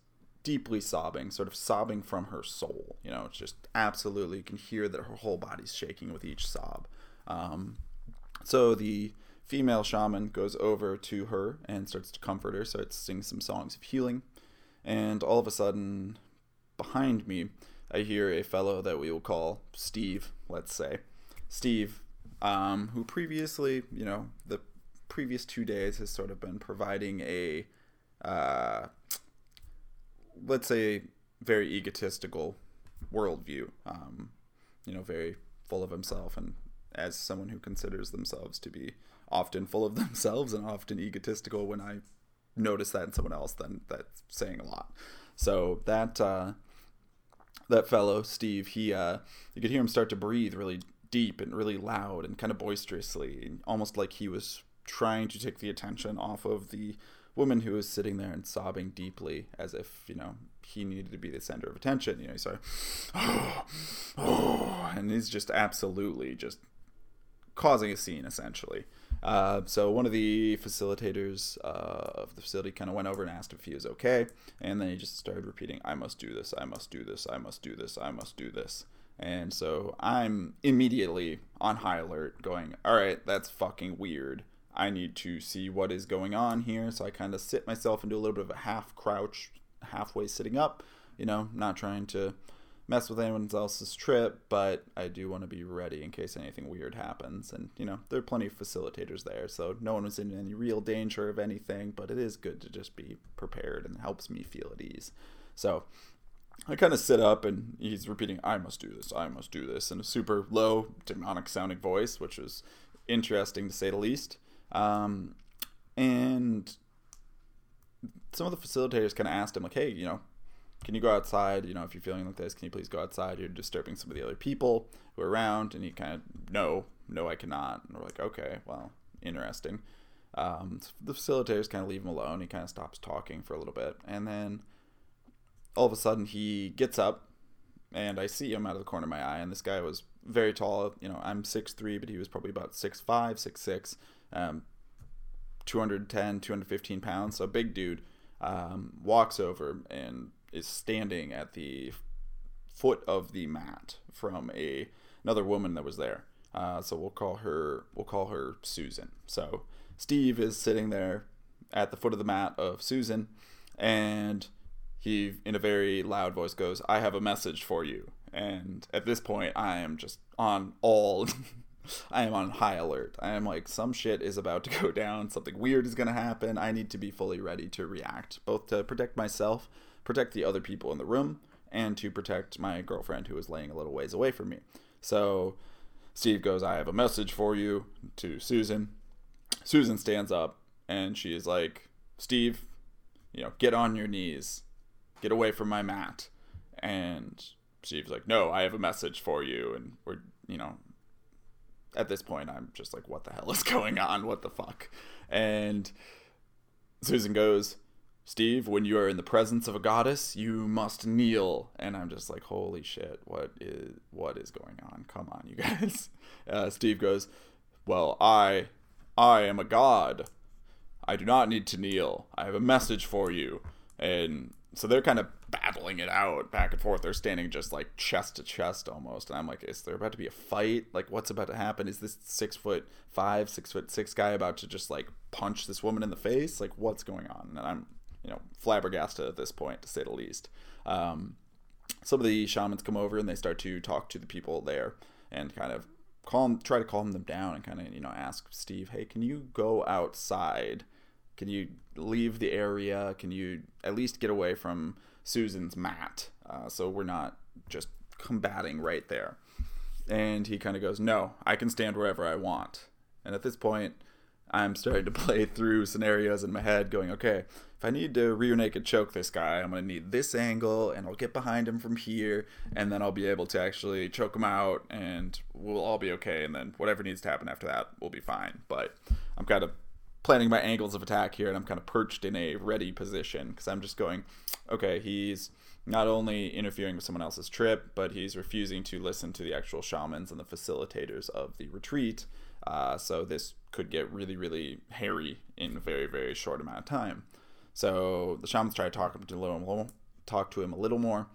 deeply sobbing, sort of sobbing from her soul. You know, it's just absolutely, you can hear that her whole body's shaking with each sob. Um, so the female shaman goes over to her and starts to comfort her, starts to sing some songs of healing. And all of a sudden, behind me, I hear a fellow that we will call Steve, let's say. Steve, um, who previously, you know, the previous two days has sort of been providing a... Uh, let's say, very egotistical worldview, um, you know, very full of himself. And as someone who considers themselves to be often full of themselves and often egotistical, when I notice that in someone else, then that's saying a lot. So that uh, that fellow, Steve, he uh, you could hear him start to breathe really deep and really loud and kind of boisterously, and almost like he was trying to take the attention off of the woman who was sitting there and sobbing deeply, as if, you know, he needed to be the center of attention. You know, he's like, oh, oh, and he's just absolutely just causing a scene, essentially. Uh, so one of the facilitators uh, of the facility kind of went over and asked if he was okay, and then he just started repeating, I must do this, I must do this, I must do this, I must do this. And so I'm immediately on high alert going, all right, that's fucking weird. I need to see what is going on here. So I kind of sit myself into a little bit of a half crouch, halfway sitting up, you know, not trying to mess with anyone else's trip, but I do want to be ready in case anything weird happens. And, you know, there are plenty of facilitators there, so no one was in any real danger of anything, but it is good to just be prepared and helps me feel at ease. So I kind of sit up, and he's repeating, I must do this, I must do this, in a super low, demonic sounding voice, which was interesting to say the least. Um, and some of the facilitators kind of asked him like, hey, you know, can you go outside? You know, if you're feeling like this, can you please go outside? You're disturbing some of the other people who are around. And he kind of, no, no, I cannot. And we're like, okay, well, interesting. Um, so the facilitators kind of leave him alone. He kind of stops talking for a little bit. And then all of a sudden he gets up, and I see him out of the corner of my eye. And this guy was very tall. You know, I'm six three, but he was probably about six five, six six. Um, two hundred ten, two hundred fifteen pounds, so big dude, um, walks over and is standing at the foot of the mat from a another woman that was there. Uh, so we'll call her we'll call her Susan. So Steve is sitting there at the foot of the mat of Susan, and he, in a very loud voice, goes, "I have a message for you." And at this point, I am just on all. I am on high alert. I am like, some shit is about to go down. Something weird is going to happen. I need to be fully ready to react, both to protect myself, protect the other people in the room, and to protect my girlfriend who is laying a little ways away from me. So Steve goes, I have a message for you, to Susan. Susan stands up, and she is like, Steve, you know, get on your knees. Get away from my mat. And Steve's like, no, I have a message for you. And we're, you know... at this point, I'm just like, what the hell is going on? What the fuck? And Susan goes, Steve, when you are in the presence of a goddess, you must kneel. And I'm just like, holy shit, what is what is going on? Come on, you guys. Uh, Steve goes, well, I, I am a god. I do not need to kneel. I have a message for you. And so they're kind of battling it out back and forth. They're standing just like chest to chest almost. And I'm like, is there about to be a fight? Like, what's about to happen? Is this six foot five, six foot six guy about to just like punch this woman in the face? Like, what's going on? And I'm, you know, flabbergasted at this point, to say the least. Um, some of the shamans come over and they start to talk to the people there and kind of calm, try to calm them down and kind of, you know, ask Steve, hey, can you go outside? Can you leave the area? Can you at least get away from Susan's mat? Uh, so we're not just combating right there. And he kind of goes, no, I can stand wherever I want. And at this point, I'm starting to play through scenarios in my head going, okay, if I need to rear naked choke this guy, I'm going to need this angle, and I'll get behind him from here, and then I'll be able to actually choke him out, and we'll all be okay, and then whatever needs to happen after that will be fine. But I'm kind of planning my angles of attack here, and I'm kind of perched in a ready position, because I'm just going, okay, he's not only interfering with someone else's trip, but he's refusing to listen to the actual shamans and the facilitators of the retreat. Uh, so this could get really, really hairy in a very, very short amount of time. So the shamans try to talk him to a little, talk to him a little more,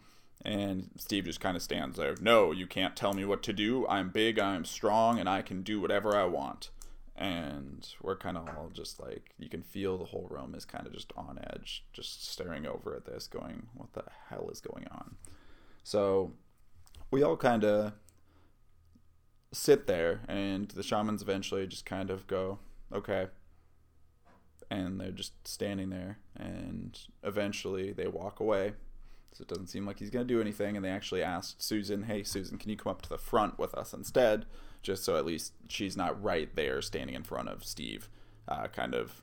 and Steve just kind of stands there. No, you can't tell me what to do. I'm big, I'm strong, and I can do whatever I want. And we're kind of all just like, you can feel the whole room is kind of just on edge, just staring over at this, going, what the hell is going on? So we all kind of sit there, and the shamans eventually just kind of go, okay. And they're just standing there, and eventually they walk away. So it doesn't seem like he's going to do anything, and they actually asked Susan, hey, Susan, can you come up to the front with us instead? Just so at least she's not right there standing in front of Steve. Uh, kind of,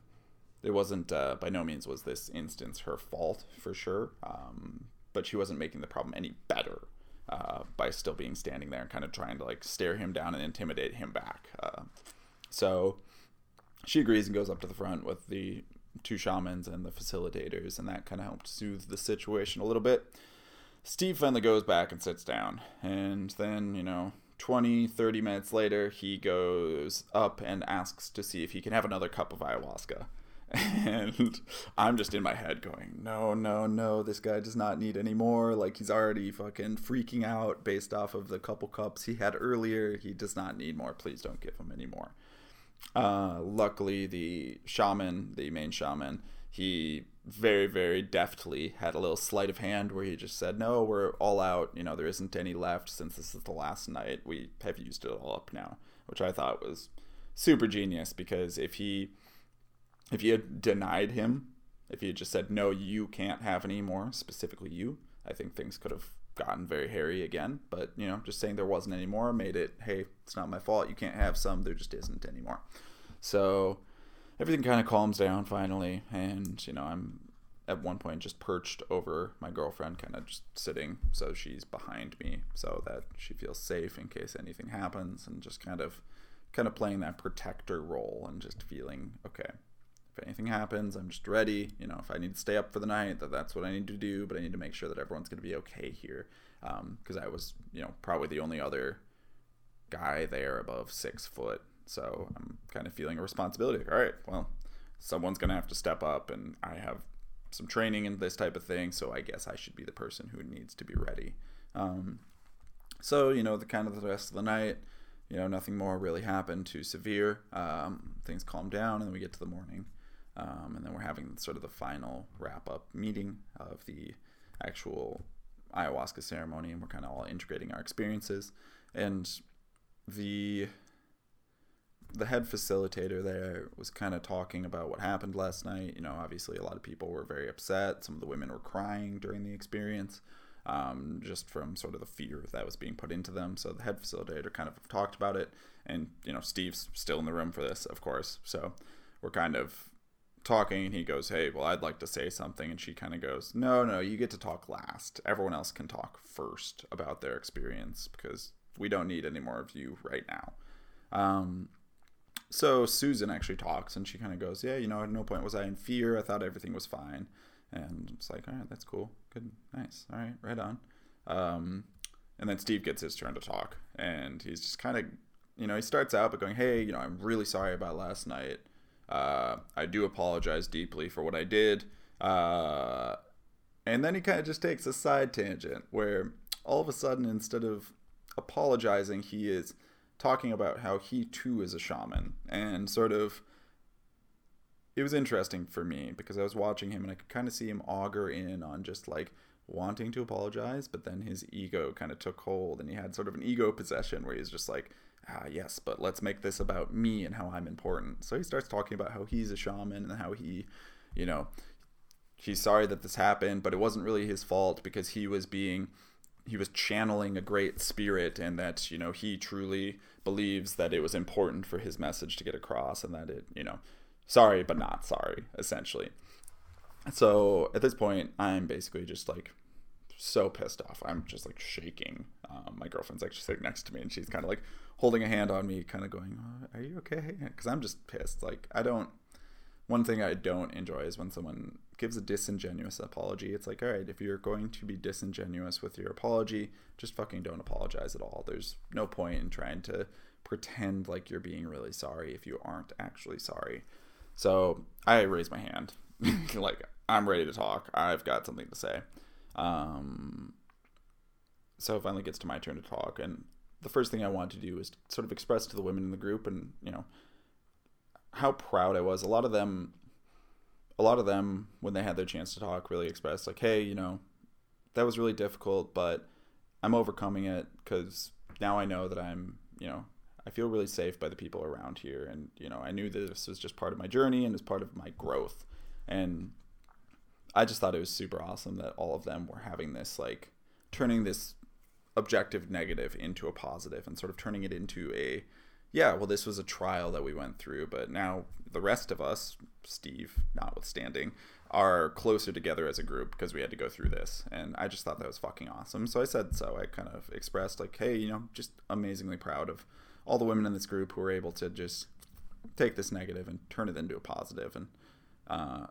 it wasn't, uh, by no means was this instance her fault, for sure. Um, but she wasn't making the problem any better uh, by still being standing there and kind of trying to, like, stare him down and intimidate him back. Uh, so she agrees and goes up to the front with the two shamans and the facilitators, and that kind of helped soothe the situation a little bit. Steve finally goes back and sits down, and then, you know, twenty, thirty minutes later, he goes up and asks to see if he can have another cup of ayahuasca. And I'm just in my head going, no, no, no, this guy does not need any more. Like, he's already fucking freaking out based off of the couple cups he had earlier. He does not need more. Please don't give him any more. Uh, luckily, the shaman, the main shaman, he very, very deftly had a little sleight of hand where he just said, no, we're all out. You know, there isn't any left since this is the last night. We have used it all up now, which I thought was super genius, because if he, if you had denied him, if he had just said, no, you can't have any more, specifically you, I think things could have gotten very hairy again. But, you know, just saying there wasn't any more made it, hey, it's not my fault, you can't have some, there just isn't any more. So everything kind of calms down finally, and, you know, I'm at one point just perched over my girlfriend, kind of just sitting so she's behind me so that she feels safe in case anything happens, and just kind of kind of playing that protector role and just feeling, okay, if anything happens, I'm just ready. You know, if I need to stay up for the night, that that's what I need to do, but I need to make sure that everyone's going to be okay here, um, because I was, you know, probably the only other guy there above six foot. So I'm kind of feeling a responsibility. All right, well, someone's going to have to step up, and I have some training in this type of thing, so I guess I should be the person who needs to be ready. Um, so, you know, the kind of the rest of the night, you know, nothing more really happened too severe. Um, things calm down, and then we get to the morning. Um, and then we're having sort of the final wrap-up meeting of the actual ayahuasca ceremony, and we're kind of all integrating our experiences. And the... the head facilitator there was kind of talking about what happened last night. You know, obviously a lot of people were very upset. Some of the women were crying during the experience, um, just from sort of the fear that was being put into them. So the head facilitator kind of talked about it, and, you know, Steve's still in the room for this, of course. So we're kind of talking, and he goes, hey, well, I'd like to say something. And she kind of goes, no, no, you get to talk last. Everyone else can talk first about their experience, because we don't need any more of you right now. Um, so Susan actually talks, and she kind of goes, yeah, you know, at no point was I in fear. I thought everything was fine. And it's like, all right, that's cool. Good. Nice. All right. Right on. Um, and then Steve gets his turn to talk, and he's just kind of, you know, he starts out by going, hey, you know, I'm really sorry about last night. Uh, I do apologize deeply for what I did. Uh, and then he kind of just takes a side tangent where all of a sudden, instead of apologizing, he is talking about how he too is a shaman, and sort of, it was interesting for me because I was watching him and I could kind of see him auger in on just like wanting to apologize, but then his ego kind of took hold and he had sort of an ego possession where he's just like, ah, yes, but let's make this about me and how I'm important. So he starts talking about how he's a shaman and how he, you know, he's sorry that this happened, but it wasn't really his fault because he was being, he was channeling a great spirit, and that, you know, he truly believes that it was important for his message to get across, and that it, you know, sorry, but not sorry, essentially. So at this point, I'm basically just like so pissed off. I'm just like shaking. Um, my girlfriend's actually sitting next to me, and she's kind of like holding a hand on me, kind of going, oh, are you okay? Because I'm just pissed. Like, I don't, one thing I don't enjoy is when someone gives a disingenuous apology. It's like, all right, if you're going to be disingenuous with your apology, just fucking don't apologize at all. There's no point in trying to pretend like you're being really sorry if you aren't actually sorry. So I raise my hand. Like, I'm ready to talk. I've got something to say. Um, so it finally gets to my turn to talk. And the first thing I want to do is sort of express to the women in the group and, you know, how proud I was. A lot of them, a lot of them, when they had their chance to talk, really expressed like, hey, you know, that was really difficult, but I'm overcoming it because now I know that I'm, you know, I feel really safe by the people around here. And, you know, I knew that this was just part of my journey and is part of my growth. And I just thought it was super awesome that all of them were having this, like, turning this objective negative into a positive and sort of turning it into a, yeah, well, this was a trial that we went through, but now the rest of us, Steve notwithstanding, are closer together as a group because we had to go through this. And I just thought that was fucking awesome. So I said so. I kind of expressed, like, hey, you know, just amazingly proud of all the women in this group who were able to just take this negative and turn it into a positive. And uh,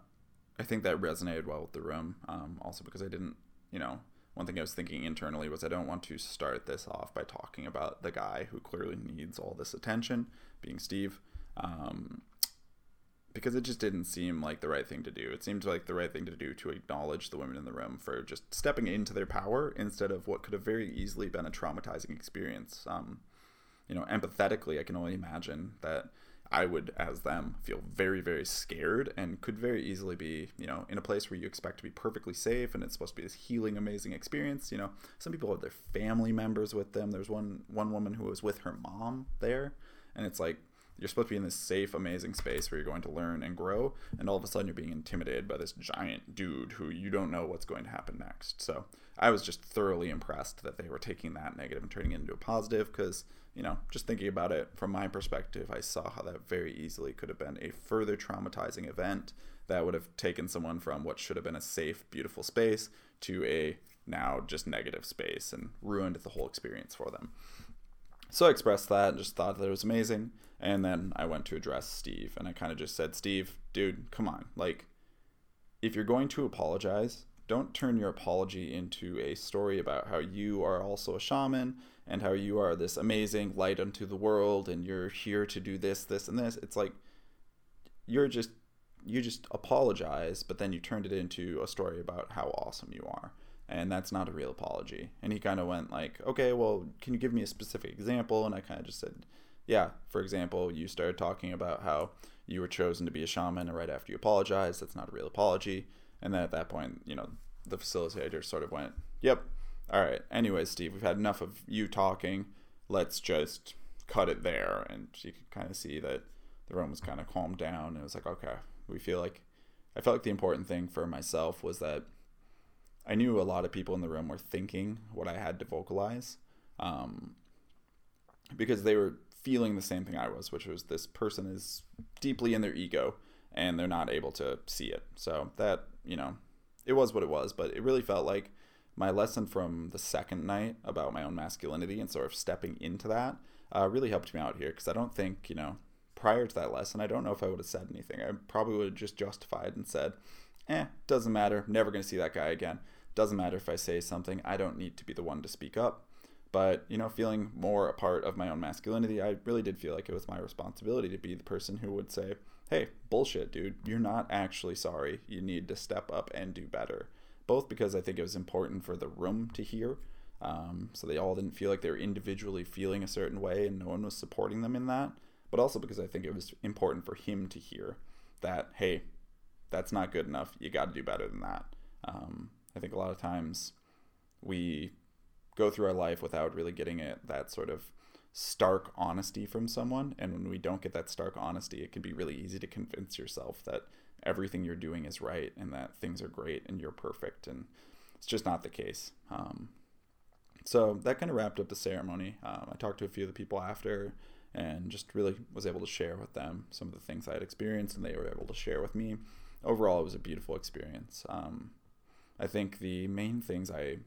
I think that resonated well with the room. Um, also because I didn't, you know, one thing I was thinking internally was I don't want to start this off by talking about the guy who clearly needs all this attention, being Steve, um, because it just didn't seem like the right thing to do. It seemed like the right thing to do to acknowledge the women in the room for just stepping into their power instead of what could have very easily been a traumatizing experience. Um, you know, empathetically, I can only imagine that I would, as them, feel very, very scared and could very easily be, you know, in a place where you expect to be perfectly safe and it's supposed to be this healing, amazing experience. You know, some people have their family members with them. There's one one woman who was with her mom there, and it's like, you're supposed to be in this safe, amazing space where you're going to learn and grow, and all of a sudden you're being intimidated by this giant dude who you don't know what's going to happen next. So I was just thoroughly impressed that they were taking that negative and turning it into a positive because, you know, just thinking about it from my perspective, I saw how that very easily could have been a further traumatizing event that would have taken someone from what should have been a safe, beautiful space to a now just negative space and ruined the whole experience for them. So I expressed that and just thought that it was amazing. And then I went to address Steve, and I kind of just said, Steve, dude, come on. Like, if you're going to apologize, don't turn your apology into a story about how you are also a shaman and how you are this amazing light unto the world and you're here to do this, this, and this. It's like, you're just, you just apologize, but then you turned it into a story about how awesome you are. And that's not a real apology. And he kind of went like, okay, well, can you give me a specific example? And I kind of just said, yeah, for example, you started talking about how you were chosen to be a shaman, and right after you apologized, that's not a real apology. And then at that point, you know, the facilitator sort of went, yep, all right, anyways, Steve, we've had enough of you talking. Let's just cut it there. And you could kind of see that the room was kind of calmed down. And it was like, okay, we feel like, I felt like the important thing for myself was that I knew a lot of people in the room were thinking what I had to vocalize, um, because they were feeling the same thing I was, which was this person is deeply in their ego and they're not able to see it. So that, you know, it was what it was, but it really felt like my lesson from the second night about my own masculinity and sort of stepping into that uh, really helped me out here, because I don't think, you know, prior to that lesson, I don't know if I would have said anything. I probably would have just justified and said, eh, doesn't matter, never going to see that guy again. Doesn't matter if I say something, I don't need to be the one to speak up. But, you know, feeling more a part of my own masculinity, I really did feel like it was my responsibility to be the person who would say, hey, bullshit, dude, you're not actually sorry. You need to step up and do better. Both because I think it was important for the room to hear, um, so they all didn't feel like they were individually feeling a certain way and no one was supporting them in that, but also because I think it was important for him to hear that, hey, that's not good enough. You got to do better than that. Um, I think a lot of times we go through our life without really getting it, that sort of stark honesty from someone. And when we don't get that stark honesty, it can be really easy to convince yourself that everything you're doing is right and that things are great and you're perfect. And it's just not the case. Um, so that kind of wrapped up the ceremony. Um, I talked to a few of the people after and just really was able to share with them some of the things I had experienced, and they were able to share with me. Overall, it was a beautiful experience. Um, I think the main things I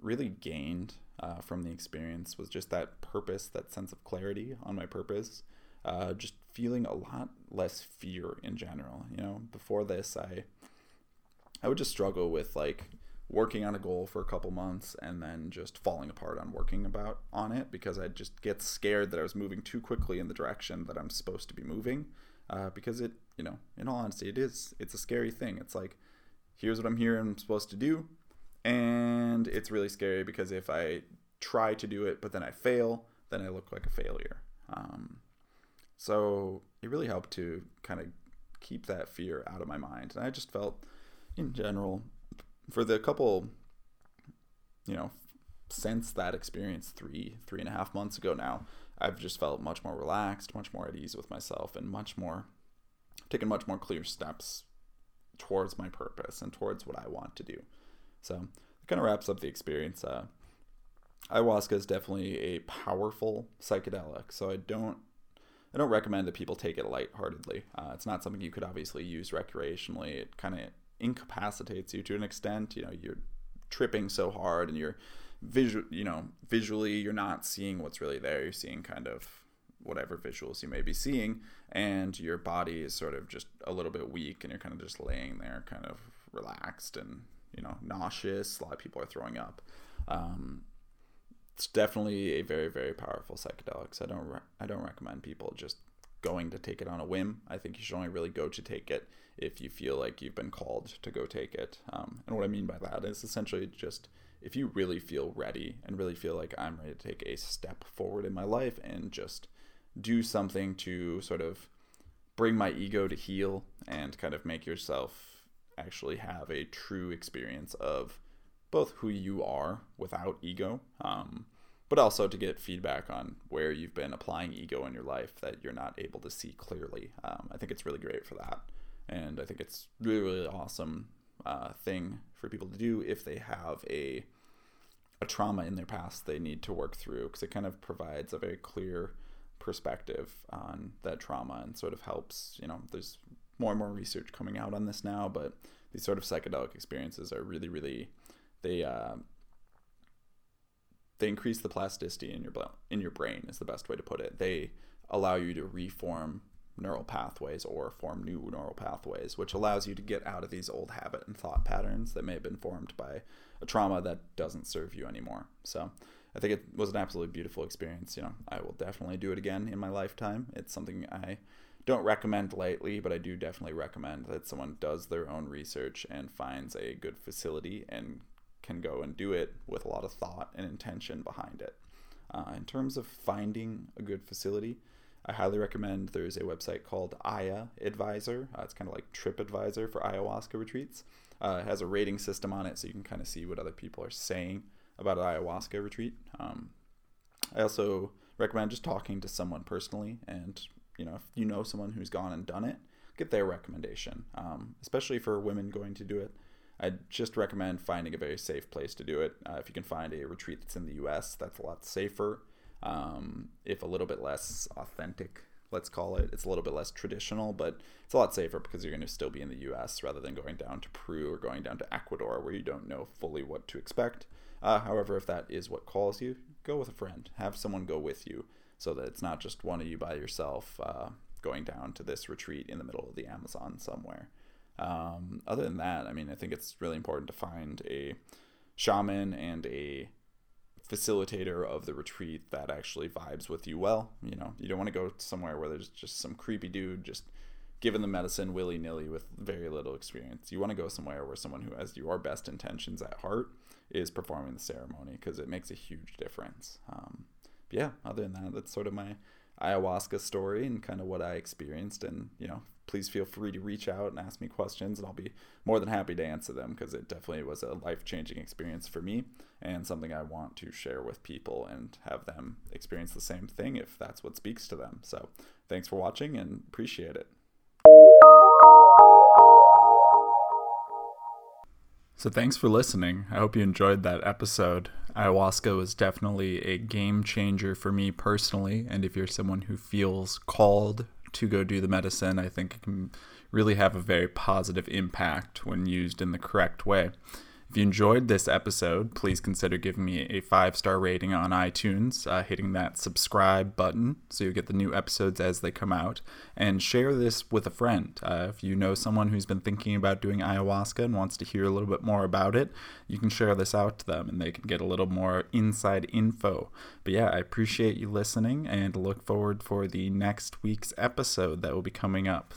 really gained uh, from the experience was just that purpose, that sense of clarity on my purpose, uh, just feeling a lot less fear in general. You know, before this, I I would just struggle with like working on a goal for a couple months and then just falling apart on working about on it, because I'd just get scared that I was moving too quickly in the direction that I'm supposed to be moving, uh, because it, you know, in all honesty, it is, it's a scary thing. It's like, here's what I'm here and I'm supposed to do. And it's really scary because if I try to do it, but then I fail, then I look like a failure. Um, so it really helped to kind of keep that fear out of my mind. And I just felt in general for the couple, you know, since that experience three, three and a half months ago now, I've just felt much more relaxed, much more at ease with myself, and much more, taken much more clear steps towards my purpose and towards what I want to do. So it kind of wraps up the experience. Uh, ayahuasca is definitely a powerful psychedelic, so I don't I don't recommend that people take it lightheartedly. Uh, it's not something you could obviously use recreationally. It kind of incapacitates you to an extent. You know, you're tripping so hard, and you're visual. You know, visually, you're not seeing what's really there. You're seeing kind of whatever visuals you may be seeing, and your body is sort of just a little bit weak, and you're kind of just laying there, kind of relaxed and, you know, nauseous. A lot of people are throwing up. Um, it's definitely a very, very powerful psychedelic. So I don't, re- I don't recommend people just going to take it on a whim. I think you should only really go to take it if you feel like you've been called to go take it. Um, and what I mean by that is essentially just if you really feel ready and really feel like I'm ready to take a step forward in my life and just do something to sort of bring my ego to heal and kind of make yourself actually have a true experience of both who you are without ego, um, but also to get feedback on where you've been applying ego in your life that you're not able to see clearly. Um, I think it's really great for that. And I think it's really, really awesome uh, thing for people to do if they have a, a trauma in their past they need to work through, because it kind of provides a very clear perspective on that trauma and sort of helps, you know, there's more and more research coming out on this now, but these sort of psychedelic experiences are really, really, they uh, they increase the plasticity in your in your brain is the best way to put it. They allow you to reform neural pathways or form new neural pathways, which allows you to get out of these old habit and thought patterns that may have been formed by a trauma that doesn't serve you anymore. So I think it was an absolutely beautiful experience. You know, I will definitely do it again in my lifetime. It's something I don't recommend lightly, but I do definitely recommend that someone does their own research and finds a good facility and can go and do it with a lot of thought and intention behind it. Uh, in terms of finding a good facility, I highly recommend there's a website called Aya Advisor. Uh, it's kind of like TripAdvisor for ayahuasca retreats. Uh, it has a rating system on it, so you can kind of see what other people are saying about an ayahuasca retreat. Um, I also recommend just talking to someone personally, and you know, if you know someone who's gone and done it, get their recommendation, um, especially for women going to do it. I just recommend finding a very safe place to do it. Uh, if you can find a retreat that's in the U S, that's a lot safer. Um, if a little bit less authentic, let's call it. It's a little bit less traditional, but it's a lot safer because you're going to still be in the U S rather than going down to Peru or going down to Ecuador where you don't know fully what to expect. Uh, however, if that is what calls you, go with a friend. Have someone go with you. so that it's not just one of you by yourself uh, going down to this retreat in the middle of the Amazon somewhere. Um, other than that, I mean, I think it's really important to find a shaman and a facilitator of the retreat that actually vibes with you well. You know, you don't want to go somewhere where there's just some creepy dude just given the medicine willy-nilly with very little experience. You want to go somewhere where someone who has your best intentions at heart is performing the ceremony, because it makes a huge difference. Um, but yeah, other than that, that's sort of my ayahuasca story and kind of what I experienced. And, you know, please feel free to reach out and ask me questions, and I'll be more than happy to answer them, because it definitely was a life-changing experience for me and something I want to share with people and have them experience the same thing if that's what speaks to them. So thanks for watching and appreciate it. So thanks for listening. I hope you enjoyed that episode. Ayahuasca was definitely a game changer for me personally, and if you're someone who feels called to go do the medicine, I think it can really have a very positive impact when used in the correct way. If you enjoyed this episode, please consider giving me a five-star rating on iTunes, uh, hitting that subscribe button so you get the new episodes as they come out, and share this with a friend. Uh, if you know someone who's been thinking about doing ayahuasca and wants to hear a little bit more about it, you can share this out to them and they can get a little more inside info. But yeah, I appreciate you listening and look forward for the next week's episode that will be coming up.